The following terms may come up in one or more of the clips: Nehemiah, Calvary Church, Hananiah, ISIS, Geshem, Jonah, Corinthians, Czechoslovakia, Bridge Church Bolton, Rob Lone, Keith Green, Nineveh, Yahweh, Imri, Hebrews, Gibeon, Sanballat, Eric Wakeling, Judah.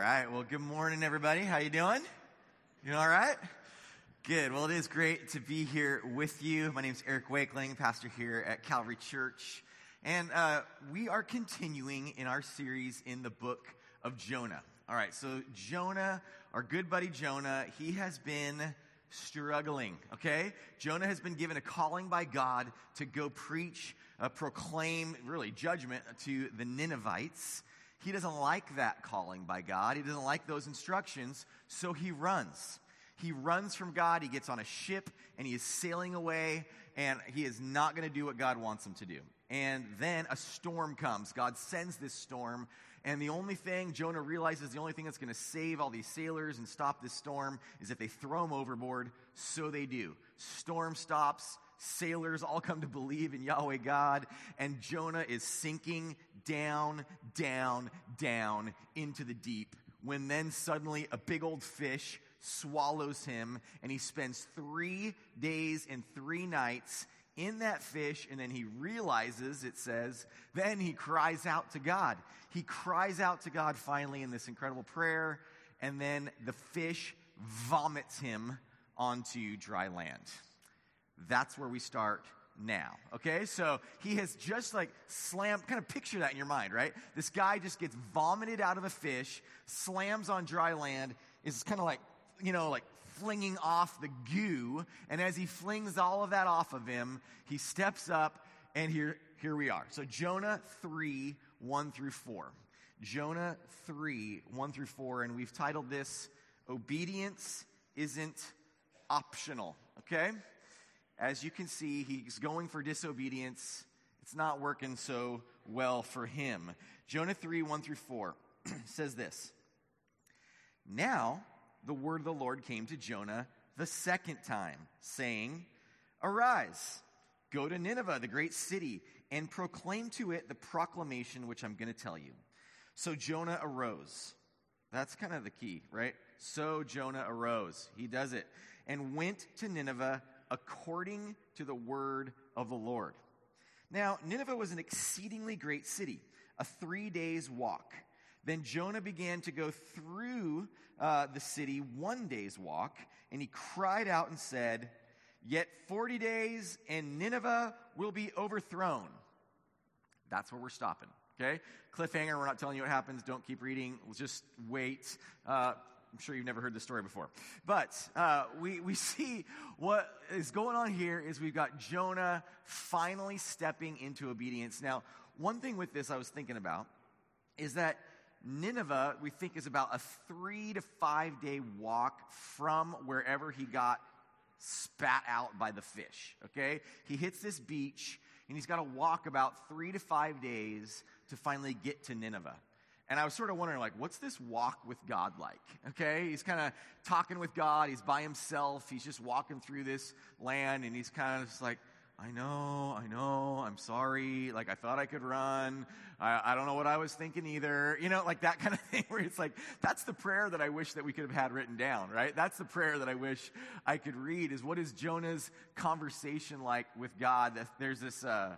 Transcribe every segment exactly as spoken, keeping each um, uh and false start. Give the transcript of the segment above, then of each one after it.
right. Well, good morning, everybody. How you doing? You all right? Good. Well, it is great to be here with you. My name is Eric Wakeling, pastor here at Calvary Church. And uh, we are continuing in our series in the book of Jonah. All right. So Jonah, our good buddy Jonah, he has been struggling. Okay. Jonah has been given a calling by God to go preach, uh, proclaim, really, judgment to the Ninevites. He doesn't like that calling by God. He doesn't like those instructions, so he runs. He runs from God. He gets on a ship, and he is sailing away, and he is not going to do what God wants him to do. And then a storm comes. God sends this storm, and the only thing Jonah realizes, the only thing that's going to save all these sailors and stop this storm is if they throw him overboard, so they do. Storm stops. Sailors all come to believe in Yahweh God, and Jonah is sinking down, down, down into the deep, when then suddenly a big old fish swallows him, and he spends three days and three nights in that fish, and then he realizes, it says, then he cries out to God. He cries out to God finally in this incredible prayer, and then the fish vomits him onto dry land. That's where we start now, okay? So he has just like slammed, kind of picture that in your mind, right? This guy just gets vomited out of a fish, slams on dry land, is kind of like, you know, like flinging off the goo. And as he flings all of that off of him, he steps up, and here, here we are. So Jonah three, one through four. Jonah three, one through four, and we've titled this, Obedience Isn't Optional, okay? As you can see, he's going for disobedience. It's not working so well for him. Jonah three, one through four says this. Now the word of the Lord came to Jonah the second time, saying, Arise, go to Nineveh, the great city, and proclaim to it the proclamation which I'm going to tell you. So Jonah arose. That's kind of the key, right? So Jonah arose. He does it. And went to Nineveh according to the word of the Lord. Now, Nineveh was an exceedingly great city, a three days walk. Then Jonah began to go through uh, the city one day's walk, and he cried out and said, Yet forty days, and Nineveh will be overthrown. That's where we're stopping, okay? Cliffhanger, we're not telling you what happens. Don't keep reading. We'll just wait. Uh I'm sure you've never heard this story before. But uh, we, we see what is going on here is we've got Jonah finally stepping into obedience. Now, one thing with this I was thinking about is that Nineveh, we think, is about a three to five day walk from wherever he got spat out by the fish, okay? He hits this beach, and he's got to walk about three to five days to finally get to Nineveh. And I was sort of wondering, like, what's this walk with God like? Okay, he's kind of talking with God. He's by himself. He's just walking through this land, and he's kind of just like, I know, I know, I'm sorry. Like, I thought I could run. I, I don't know what I was thinking either. You know, like that kind of thing where it's like, that's the prayer that I wish that we could have had written down, right? That's the prayer that I wish I could read is what is Jonah's conversation like with God? There's this... Uh,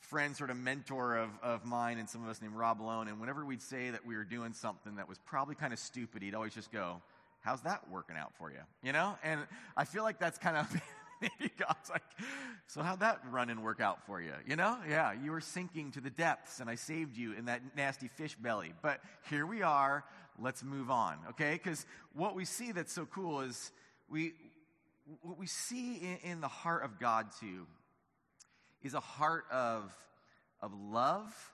friend, sort of mentor of, of mine and some of us named Rob Lone, and whenever we'd say that we were doing something that was probably kind of stupid, he'd always just go, how's that working out for you? You know? And I feel like that's kind of, maybe God's like, so how'd that run and work out for you? You know? Yeah, you were sinking to the depths, and I saved you in that nasty fish belly. But here we are. Let's move on, okay? Because what we see that's so cool is we what we see in, in the heart of God, too, is a heart of, of love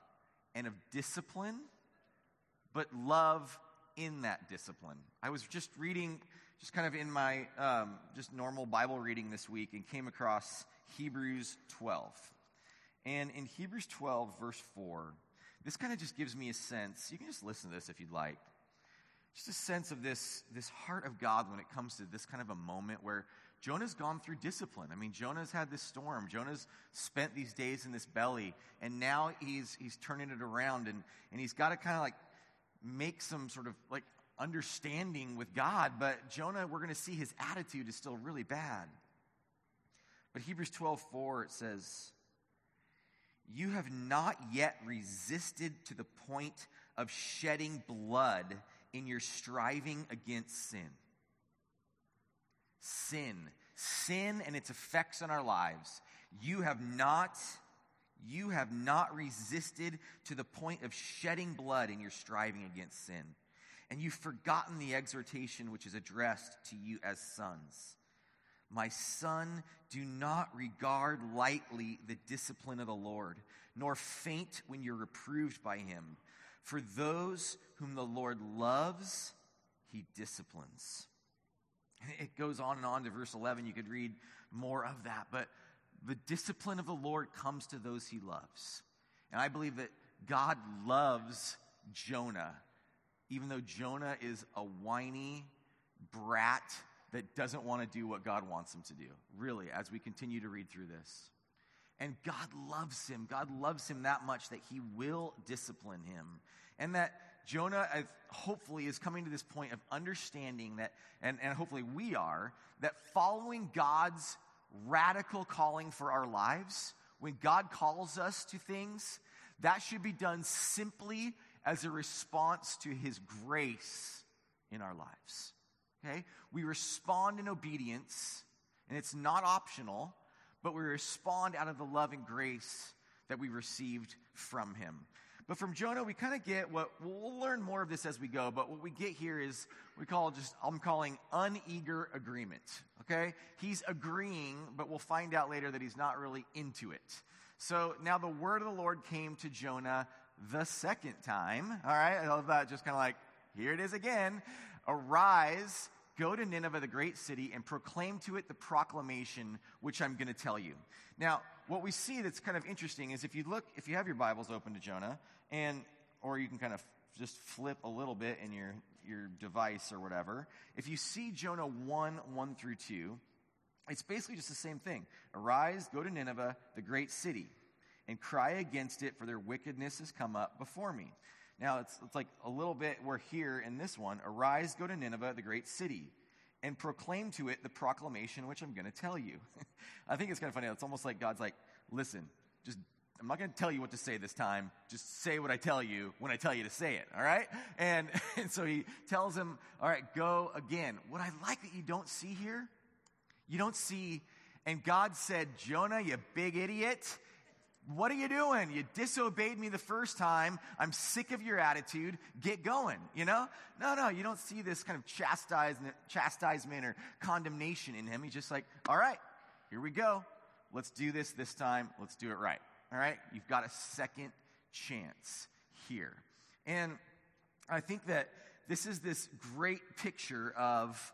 and of discipline, but love in that discipline. I was just reading, just kind of in my um, just normal Bible reading this week and came across Hebrews twelve. And in Hebrews twelve, verse four, this kind of just gives me a sense, you can just listen to this if you'd like, just a sense of this, this heart of God when it comes to this kind of a moment where Jonah's gone through discipline. I mean, Jonah's had this storm. Jonah's spent these days in this belly, and now he's he's turning it around, and, and he's got to kind of like make some sort of like understanding with God. But Jonah, we're going to see his attitude is still really bad. But Hebrews twelve four, it says, You have not yet resisted to the point of shedding blood in your striving against sin. Sin. Sin and its effects on our lives. You have not, you have not resisted to the point of shedding blood in your striving against sin. And you've forgotten the exhortation which is addressed to you as sons. My son, do not regard lightly the discipline of the Lord, nor faint when you're reproved by him. For those whom the Lord loves, he disciplines. It goes on and on to verse eleven. You could read more of that. But the discipline of the Lord comes to those he loves. And I believe that God loves Jonah, even though Jonah is a whiny brat that doesn't want to do what God wants him to do, really, as we continue to read through this. And God loves him. God loves him that much that he will discipline him. And that Jonah, hopefully, is coming to this point of understanding that, and, and hopefully we are, that following God's radical calling for our lives, when God calls us to things, that should be done simply as a response to his grace in our lives. Okay? We respond in obedience, and it's not optional, but we respond out of the love and grace that we received from him. But from Jonah, we kind of get what, we'll learn more of this as we go, but what we get here is, we call just, I'm calling uneager agreement, okay? He's agreeing, but we'll find out later that he's not really into it. So now the word of the Lord came to Jonah the second time, all right? I love that, just kind of like, here it is again. Arise, go to Nineveh, the great city, and proclaim to it the proclamation which I'm going to tell you. Now, what we see that's kind of interesting is if you look, if you have your Bibles open to Jonah, and or you can kind of just flip a little bit in your, your device or whatever. If you see Jonah one, one through two, it's basically just the same thing. Arise, go to Nineveh, the great city, and cry against it, for their wickedness has come up before me. Now, it's, it's like a little bit, we're here in this one. Arise, go to Nineveh, the great city, and proclaim to it the proclamation which I'm going to tell you. I think it's kind of funny. It's almost like God's like, listen, just, I'm not going to tell you what to say this time. Just say what I tell you when I tell you to say it, all right? And, and so he tells him, all right, go again. What I like that you don't see here, you don't see, and God said, Jonah, you big idiot. What are you doing? You disobeyed me the first time. I'm sick of your attitude. Get going, you know? No, no, you don't see this kind of chastisement, chastisement or condemnation in him. He's just like, all right, here we go. Let's do this this time. Let's do it right, all right? You've got a second chance here. And I think that this is this great picture of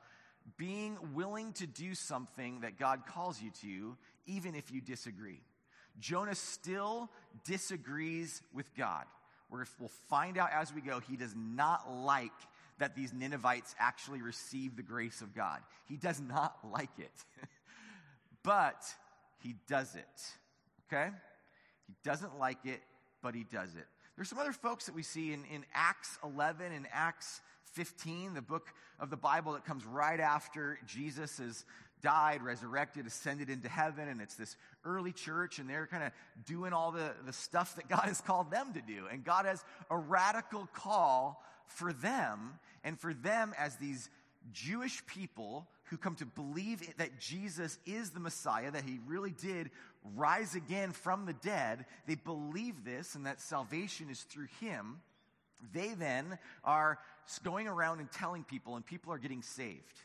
being willing to do something that God calls you to, even if you disagree. Jonah still disagrees with God. We're, we'll find out as we go, he does not like that these Ninevites actually receive the grace of God. He does not like it. But he does it, okay? He doesn't like it, but he does it. There's some other folks that we see in, in Acts eleven and Acts fifteen, the book of the Bible that comes right after Jesus is died, resurrected, ascended into heaven, and it's this early church, and they're kind of doing all the, the stuff that God has called them to do. And God has a radical call for them, and for them as these Jewish people who come to believe it, that Jesus is the Messiah, that he really did rise again from the dead. They believe this, and that salvation is through him. They then are going around and telling people, and people are getting saved.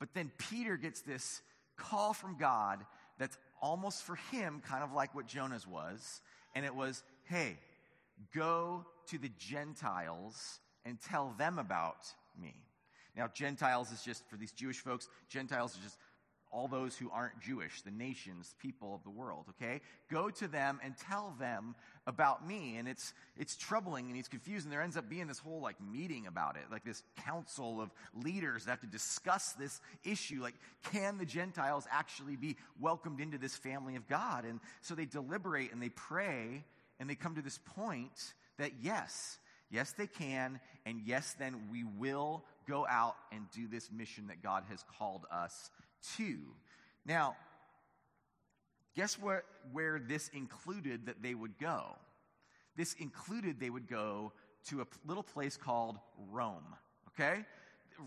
But then Peter gets this call from God that's almost for him kind of like what Jonah's was. And it was, hey, go to the Gentiles and tell them about me. Now, Gentiles is just, for these Jewish folks, Gentiles are just all those who aren't Jewish, the nations, people of the world, okay? Go to them and tell them about me. And it's it's troubling, and he's confused, and there ends up being this whole, like, meeting about it, like this council of leaders that have to discuss this issue, like, can the Gentiles actually be welcomed into this family of God? And so they deliberate, and they pray, and they come to this point that, yes, yes, they can, and yes, then we will go out and do this mission that God has called us to. Now, guess what, where this included that they would go? This included they would go to a little place called Rome, okay?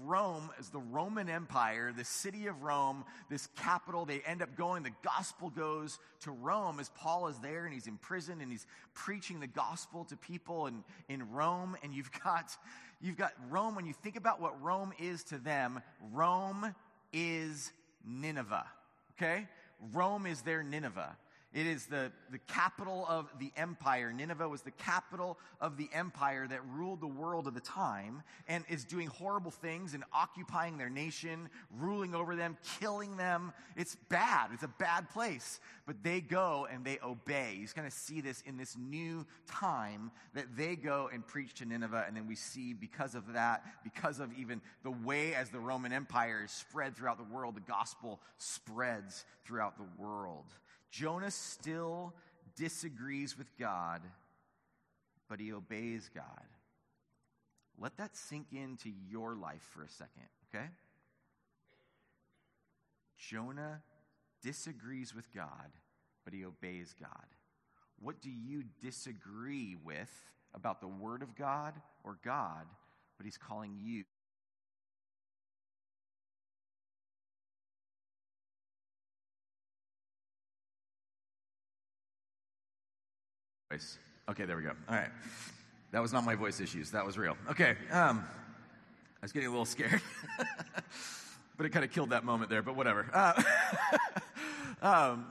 Rome is the Roman Empire, the city of Rome, this capital. They end up going, the gospel goes to Rome as Paul is there and he's in prison and he's preaching the gospel to people in, in Rome. And you've got, you've got Rome. When you think about what Rome is to them, Rome is Nineveh, okay? Rome is their Nineveh. It is the, the capital of the empire. Nineveh was the capital of the empire that ruled the world at the time and is doing horrible things and occupying their nation, ruling over them, killing them. It's bad. It's a bad place. But they go and they obey. You just kind of see this in this new time that they go and preach to Nineveh. And then we see because of that, because of even the way as the Roman Empire is spread throughout the world, the gospel spreads throughout the world. Jonah still disagrees with God, but he obeys God. Let that sink into your life for a second, okay? Jonah disagrees with God, but he obeys God. What do you disagree with about the word of God or God, but he's calling you? Okay, there we go. All right. That was not my voice issues. That was real. Okay. Um, I was getting a little scared, but it kind of killed that moment there, but whatever. Uh, um,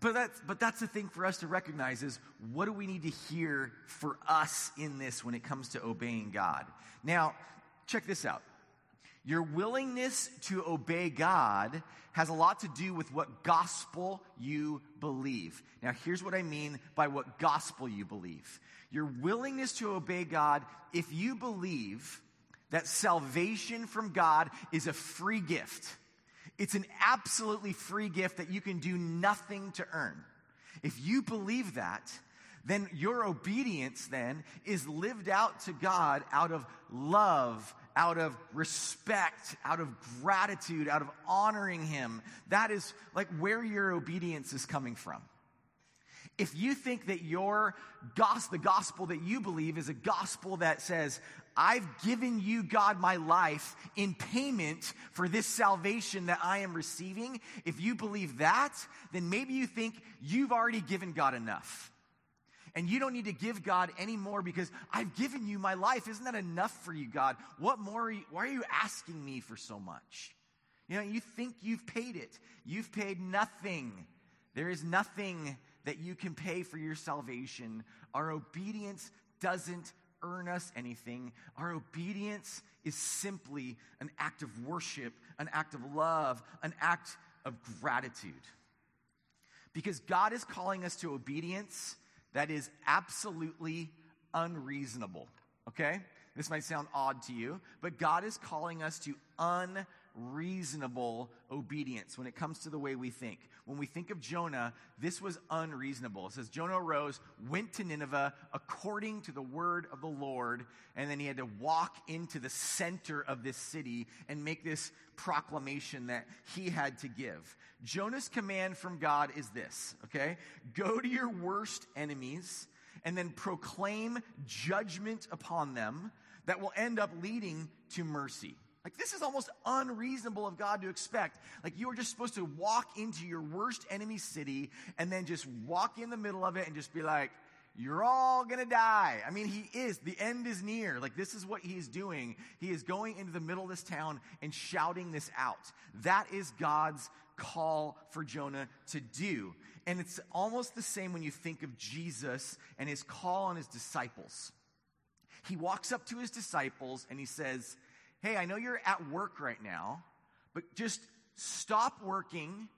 but that's, but that's the thing for us to recognize is what do we need to hear for us in this when it comes to obeying God? Now, check this out. Your willingness to obey God has a lot to do with what gospel you believe. Now, here's what I mean by what gospel you believe. Your willingness to obey God, if you believe that salvation from God is a free gift, it's an absolutely free gift that you can do nothing to earn. If you believe that, then your obedience then is lived out to God out of love, out of respect, out of gratitude, out of honoring him. That is like where your obedience is coming from. If you think that your gospel, the gospel that you believe is a gospel that says, I've given you, God, my life in payment for this salvation that I am receiving, if you believe that, then maybe you think you've already given God enough. And you don't need to give God any more because I've given you my life. Isn't that enough for you, God? What more? Are you, why are you asking me for so much? You know, you think you've paid it. You've paid nothing. There is nothing that you can pay for your salvation. Our obedience doesn't earn us anything. Our obedience is simply an act of worship, an act of love, an act of gratitude. Because God is calling us to obedience that is absolutely unreasonable, okay? This might sound odd to you, but God is calling us to unreasonable obedience when it comes to the way we think. When we think of Jonah, this was unreasonable. It says, Jonah arose, went to Nineveh according to the word of the Lord, and then he had to walk into the center of this city and make this proclamation that he had to give. Jonah's command from God is this, okay? Go to your worst enemies and then proclaim judgment upon them that will end up leading to mercy. Like, this is almost unreasonable of God to expect. Like, you are just supposed to walk into your worst enemy city and then just walk in the middle of it and just be like, you're all going to die. I mean, he is. The end is near. Like, this is what he is doing. He is going into the middle of this town and shouting this out. That is God's call for Jonah to do. And it's almost the same when you think of Jesus and his call on his disciples. He walks up to his disciples and he says, hey, I know you're at work right now, but just stop working.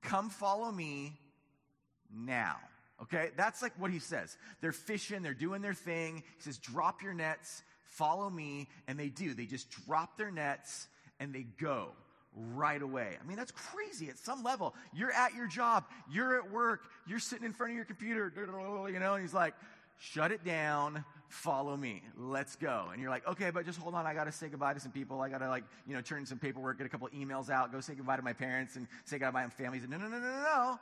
Come follow me now. Okay, that's like what he says. They're fishing, they're doing their thing. He says, drop your nets, follow me, and they do. They just drop their nets, and they go right away. I mean, that's crazy at some level. You're at your job, you're at work, you're sitting in front of your computer, you know, and he's like, shut it down, follow me, let's go. And you're like, okay, but just hold on, I got to say goodbye to some people. I got to like, you know, turn some paperwork, get a couple emails out, go say goodbye to my parents, and say goodbye to my family. He said, no, no, no, no, no, no.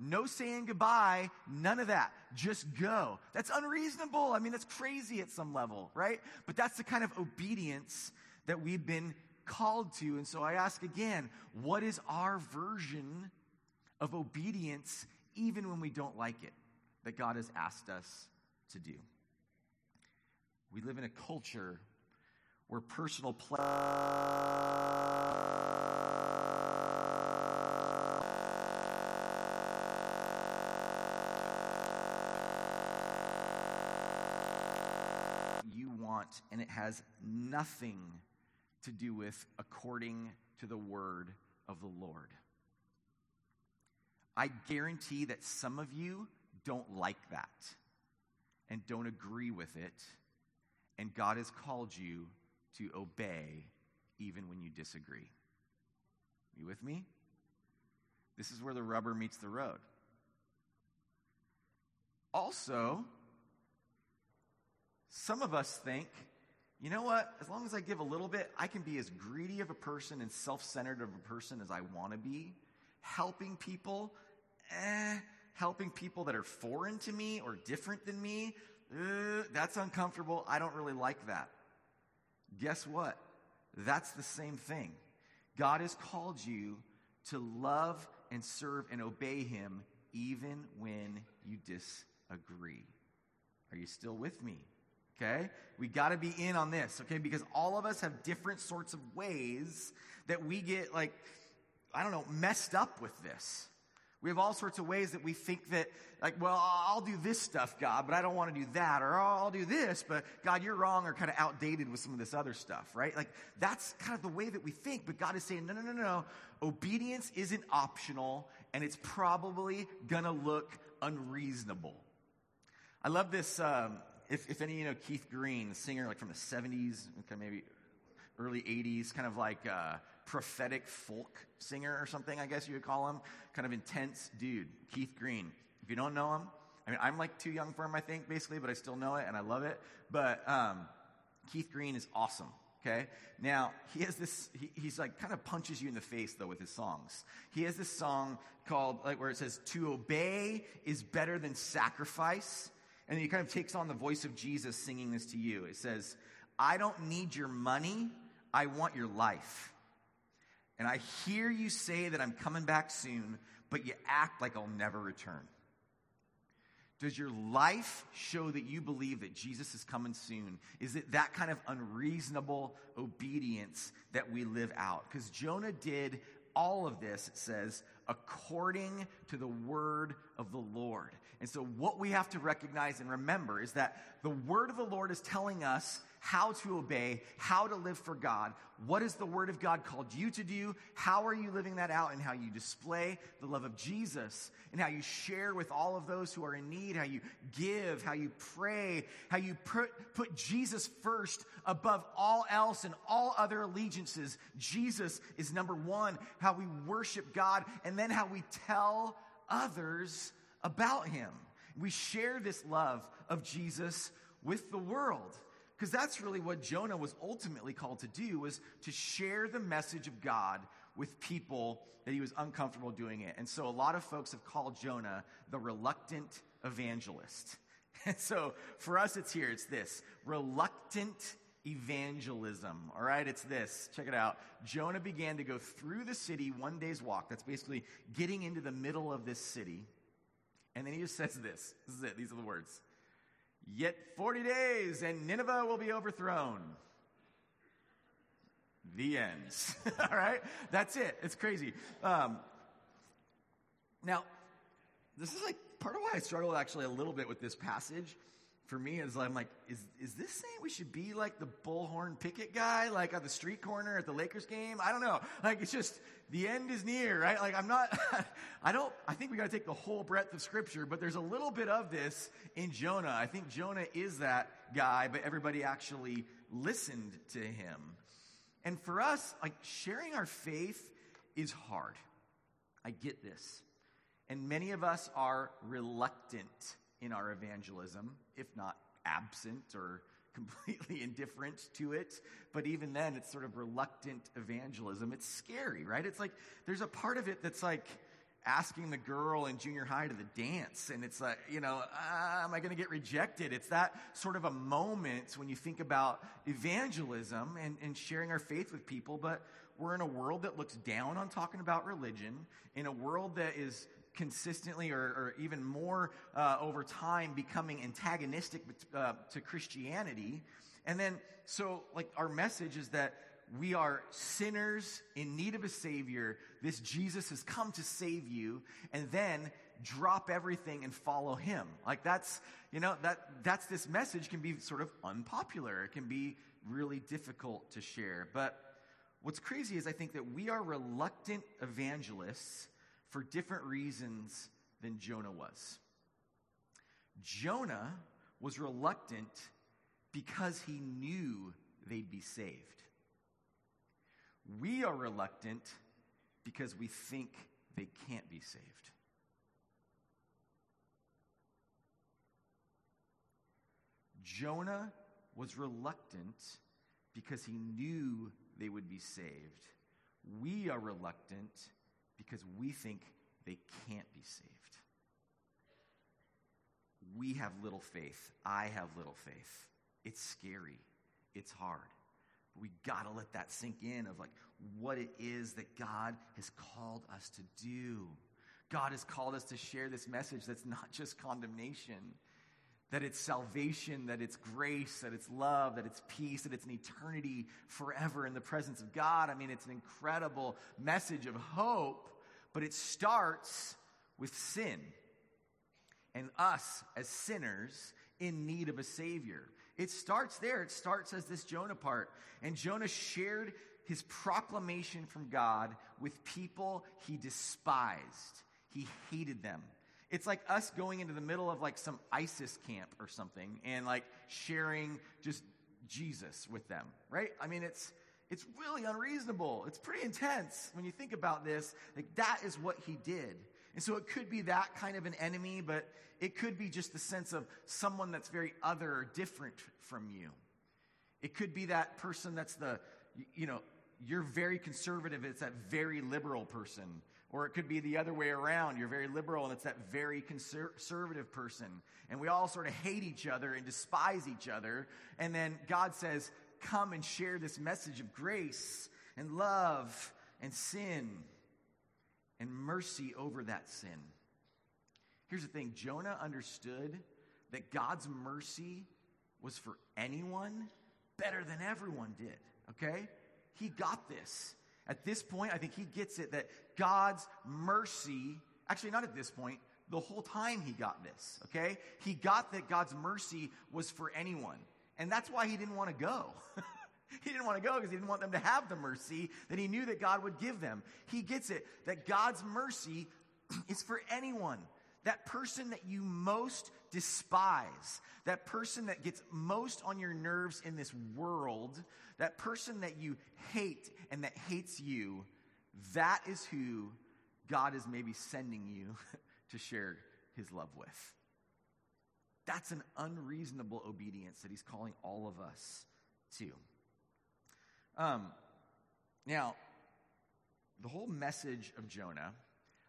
No saying goodbye, none of that. Just go. That's unreasonable. I mean, that's crazy at some level, right? But that's the kind of obedience that we've been called to. And so I ask again, what is our version of obedience, even when we don't like it, that God has asked us to do? We live in a culture where personal pleasure you want, and it has nothing to do with according to the word of the Lord. I guarantee that some of you don't like that and don't agree with it, and God has called you to obey even when you disagree. You with me? This is where the rubber meets the road. Also, some of us think, you know what, as long as I give a little bit, I can be as greedy of a person and self-centered of a person as I want to be. Helping people, eh, helping people that are foreign to me or different than me, uh, that's uncomfortable. I don't really like that. Guess what? That's the same thing. God has called you to love and serve and obey him even when you disagree. Are you still with me? Okay? We got to be in on this, okay? Because all of us have different sorts of ways that we get, like, I don't know, messed up with this. We have all sorts of ways that we think that, like, well, I'll do this stuff, God, but I don't want to do that. Or oh, I'll do this, but God, you're wrong, or kind of outdated with some of this other stuff, right? Like, that's kind of the way that we think. But God is saying, no, no, no, no. Obedience isn't optional, and it's probably going to look unreasonable. I love this. Um, if, if any, you know, Keith Green, the singer, like, from the seventies, okay, maybe early eighties, kind of like uh, prophetic folk singer or something, I guess you would call him. Kind of intense dude, Keith Green. If you don't know him, I mean, I'm like too young for him, I think, basically, but I still know it and I love it. But um, Keith Green is awesome, okay? Now, he has this, he, he's like kind of punches you in the face, though, with his songs. He has this song called, like, where it says, "To obey is better than sacrifice." And he kind of takes on the voice of Jesus singing this to you. It says, "I don't need your money. I want your life. And I hear you say that I'm coming back soon, but you act like I'll never return. Does your life show that you believe that Jesus is coming soon? Is it that kind of unreasonable obedience that we live out?" Because Jonah did all of this, it says, according to the word of the Lord. And so what we have to recognize and remember is that the word of the Lord is telling us how to obey, how to live for God. What is the word of God called you to do? How are you living that out, and how you display the love of Jesus, and how you share with all of those who are in need, how you give, how you pray, how you put, put Jesus first above all else and all other allegiances. Jesus is number one. How we worship God, and then how we tell others about him. We share this love of Jesus with the world. Because that's really what Jonah was ultimately called to do, was to share the message of God with people that he was uncomfortable doing it. And so a lot of folks have called Jonah the reluctant evangelist. And so for us, it's here. It's this. Reluctant evangelism. All right? It's this. Check it out. Jonah began to go through the city one day's walk. That's basically getting into the middle of this city. And then he just says this. This is it. These are the words. "Yet forty days and Nineveh will be overthrown." The ends. All right? That's it. It's crazy. Um, now, this is like part of why I struggle actually a little bit with this passage. For me, is I'm like, is is this saying we should be like the bullhorn picket guy, like on the street corner at the Lakers game? I don't know. Like, it's just, the end is near, right? Like, I'm not, I don't, I think we got to take the whole breadth of Scripture, but there's a little bit of this in Jonah. I think Jonah is that guy, but everybody actually listened to him. And for us, like, sharing our faith is hard. I get this. And many of us are reluctant in our evangelism, if not absent or completely indifferent to it. But even then, it's sort of reluctant evangelism. It's scary, right? It's like there's a part of it that's like asking the girl in junior high to the dance, and it's like, you know, uh, am I going to get rejected? It's that sort of a moment when you think about evangelism and, and sharing our faith with people, but we're in a world that looks down on talking about religion, in a world that is consistently or, or even more uh, over time becoming antagonistic uh, to Christianity. And then, so like our message is that we are sinners in need of a Savior. This Jesus has come to save you, and then drop everything and follow him. Like that's, you know, that that's this message can be sort of unpopular. It can be really difficult to share. But what's crazy is I think that we are reluctant evangelists for different reasons than Jonah was. Jonah was reluctant because he knew they'd be saved. We are reluctant because we think they can't be saved. Jonah was reluctant because he knew they would be saved. We are reluctant because we think they can't be saved. We have little faith. I have little faith. It's scary. It's hard. We got to let that sink in of like what it is that God has called us to do. God has called us to share this message that's not just condemnation, that it's salvation, that it's grace, that it's love, that it's peace, that it's an eternity forever in the presence of God. I mean, it's an incredible message of hope, but it starts with sin and us as sinners in need of a Savior. It starts there. It starts as this Jonah part. And Jonah shared his proclamation from God with people he despised. He hated them. It's like us going into the middle of like some ISIS camp or something and like sharing just Jesus with them, right? I mean, it's it's really unreasonable. It's pretty intense when you think about this. Like that is what he did. And so it could be that kind of an enemy, but it could be just the sense of someone that's very other or different from you. It could be that person that's the, you know, you're very conservative, it's that very liberal person. Or it could be the other way around. You're very liberal, and it's that very conser- conservative person. And we all sort of hate each other and despise each other. And then God says, come and share this message of grace and love and sin and mercy over that sin. Here's the thing. Jonah understood that God's mercy was for anyone better than everyone did, okay? He got this. At this point, I think he gets it that God's mercy, actually not at this point, the whole time he got this, okay? He got that God's mercy was for anyone. And that's why he didn't want to go. He didn't want to go because he didn't want them to have the mercy that he knew that God would give them. He gets it, that God's mercy is for anyone. That person that you most despise, that person that gets most on your nerves in this world, that person that you hate and that hates you, that is who God is maybe sending you to share his love with. That's an unreasonable obedience that he's calling all of us to. Um, now, the whole message of Jonah,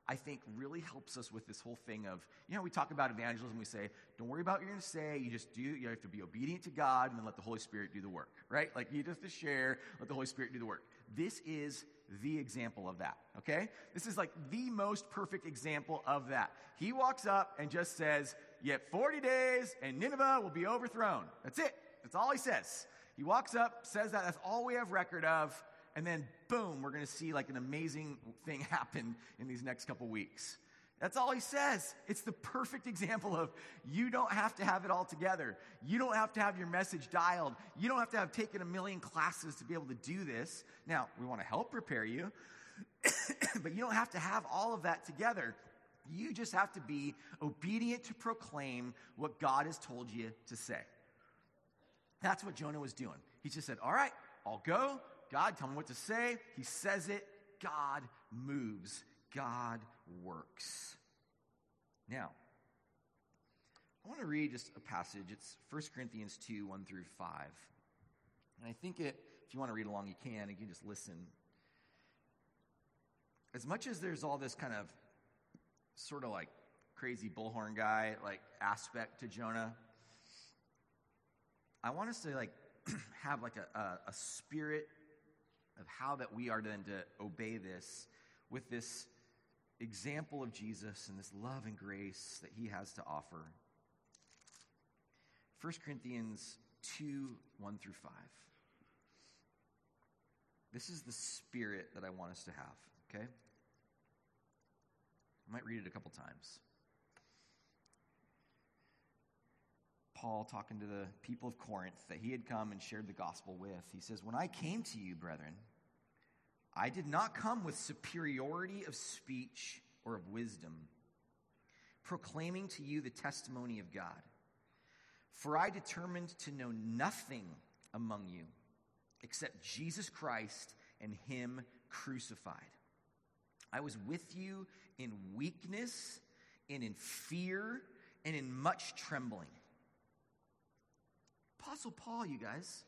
I think, really helps us with this whole thing of, you know, we talk about evangelism, we say, don't worry about what you're going to say, you just do, you have to be obedient to God, and then let the Holy Spirit do the work, right? Like, you just have to share, let the Holy Spirit do the work. This is the example of that, okay? This is like the most perfect example of that. He walks up and just says, yet forty days, and Nineveh will be overthrown. That's it. That's all he says. He walks up, says that, that's all we have record of, and then, boom, we're going to see like an amazing thing happen in these next couple weeks. That's all he says. It's the perfect example of you don't have to have it all together. You don't have to have your message dialed. You don't have to have taken a million classes to be able to do this. Now, we want to help prepare you, but you don't have to have all of that together. You just have to be obedient to proclaim what God has told you to say. That's what Jonah was doing. He just said, all right, I'll go. God, tell me what to say. He says it. God moves. God works. Now, I want to read just a passage. It's First Corinthians two, one through five. And I think it, if you want to read along, you can. You can just listen. As much as there's all this kind of sort of like crazy bullhorn guy like aspect to Jonah, I want us to like have like a, a, a spirit of how that we are then to obey this with this example of Jesus and this love and grace that he has to offer. First Corinthians two, one through five. This is the spirit that I want us to have, okay? I might read it a couple times. Paul talking to the people of Corinth that he had come and shared the gospel with. He says, "When I came to you, brethren, I did not come with superiority of speech or of wisdom, proclaiming to you the testimony of God. For I determined to know nothing among you except Jesus Christ and him crucified. I was with you in weakness and in fear and in much trembling." Apostle Paul, you guys.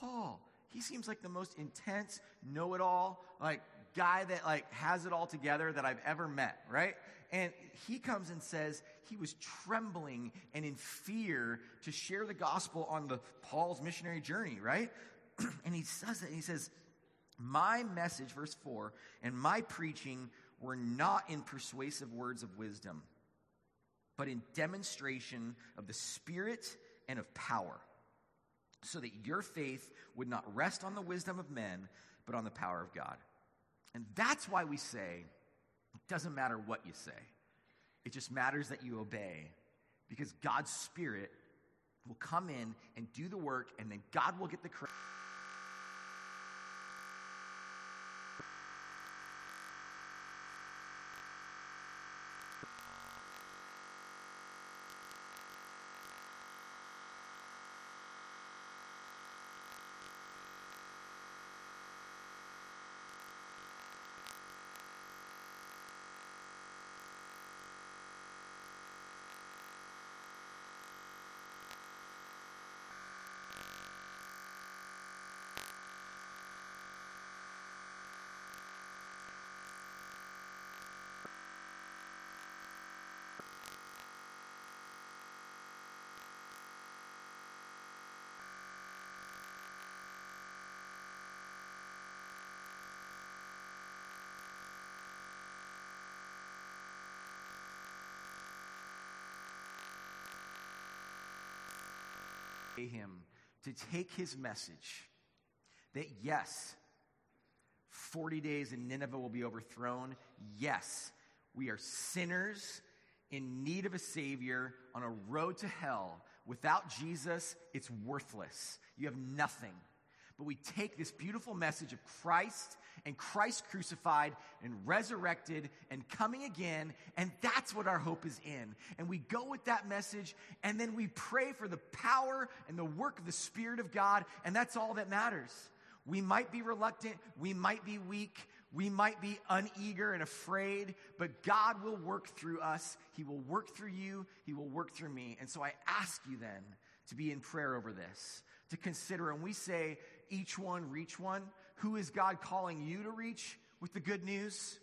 Paul, he seems like the most intense, know-it-all, like, guy that, like, has it all together that I've ever met, right? And he comes and says he was trembling and in fear to share the gospel on the Paul's missionary journey, right? And he says that, and he says, "My message," verse four, "and my preaching were not in persuasive words of wisdom, but in demonstration of the Spirit and of power, so that your faith would not rest on the wisdom of men, but on the power of God." And that's why we say, it doesn't matter what you say. It just matters that you obey, because God's Spirit will come in and do the work, and then God will get the credit. Him to take his message that yes, forty days in Nineveh will be overthrown. Yes, we are sinners in need of a Savior on a road to hell. Without Jesus, it's worthless. You have nothing. But we take this beautiful message of Christ and Christ crucified and resurrected and coming again, and that's what our hope is in. And we go with that message, and then we pray for the power and the work of the Spirit of God, and that's all that matters. We might be reluctant, we might be weak, we might be uneager and afraid, but God will work through us. He will work through you, he will work through me. And so I ask you then to be in prayer over this, to consider, and we say, each one, reach one. Who is God calling you to reach with the good news?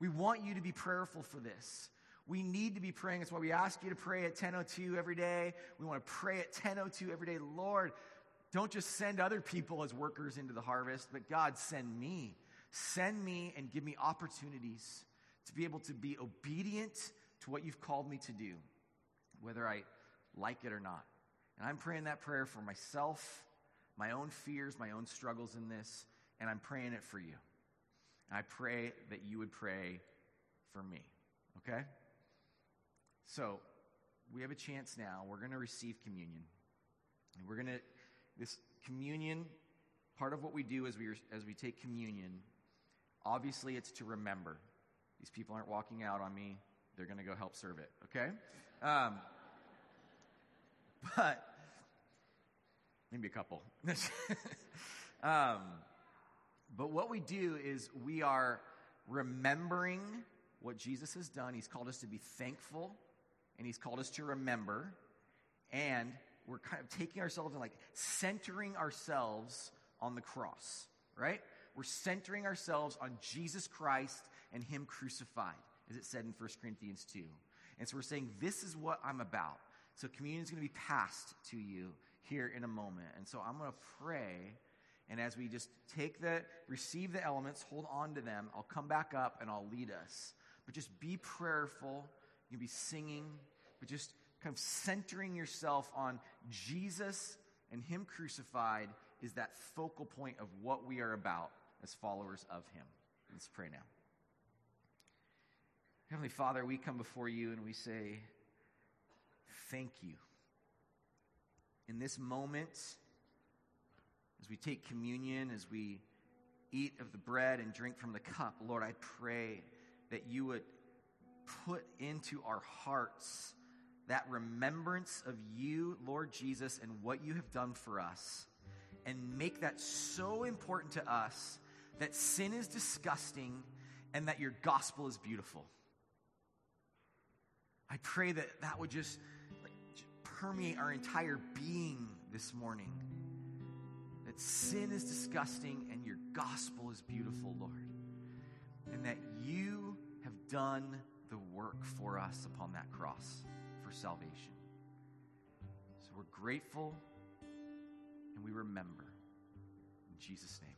We want you to be prayerful for this. We need to be praying. That's why we ask you to pray at ten oh two every day. We want to pray at ten oh two every day. Lord, don't just send other people as workers into the harvest, but God, send me. Send me and give me opportunities to be able to be obedient to what you've called me to do, whether I like it or not. And I'm praying that prayer for myself, my own fears, my own struggles in this, and I'm praying it for you. And I pray that you would pray for me, okay? So we have a chance now. We're going to receive communion. And we're going to, this communion, part of what we do as we as we take communion, obviously it's to remember. These people aren't walking out on me. They're going to go help serve it, okay? Um, but maybe a couple. um, but what we do is we are remembering what Jesus has done. He's called us to be thankful, and he's called us to remember. And we're kind of taking ourselves and like centering ourselves on the cross, right? We're centering ourselves on Jesus Christ and him crucified. as it said in First Corinthians two. And so we're saying, this is what I'm about. So communion is going to be passed to you here in a moment. And so I'm going to pray, and as we just take the, receive the elements, hold on to them, I'll come back up and I'll lead us. But just be prayerful. You'll be singing, but just kind of centering yourself on Jesus and him crucified is that focal point of what we are about as followers of him. Let's pray now. Heavenly Father, we come before you and we say, thank you. In this moment, as we take communion, as we eat of the bread and drink from the cup, Lord, I pray that you would put into our hearts that remembrance of you, Lord Jesus, and what you have done for us, and make that so important to us that sin is disgusting and that your gospel is beautiful. I pray that that would just, like, just permeate our entire being this morning. That sin is disgusting and your gospel is beautiful, Lord. And that you have done the work for us upon that cross for salvation. So we're grateful and we remember. In Jesus' name.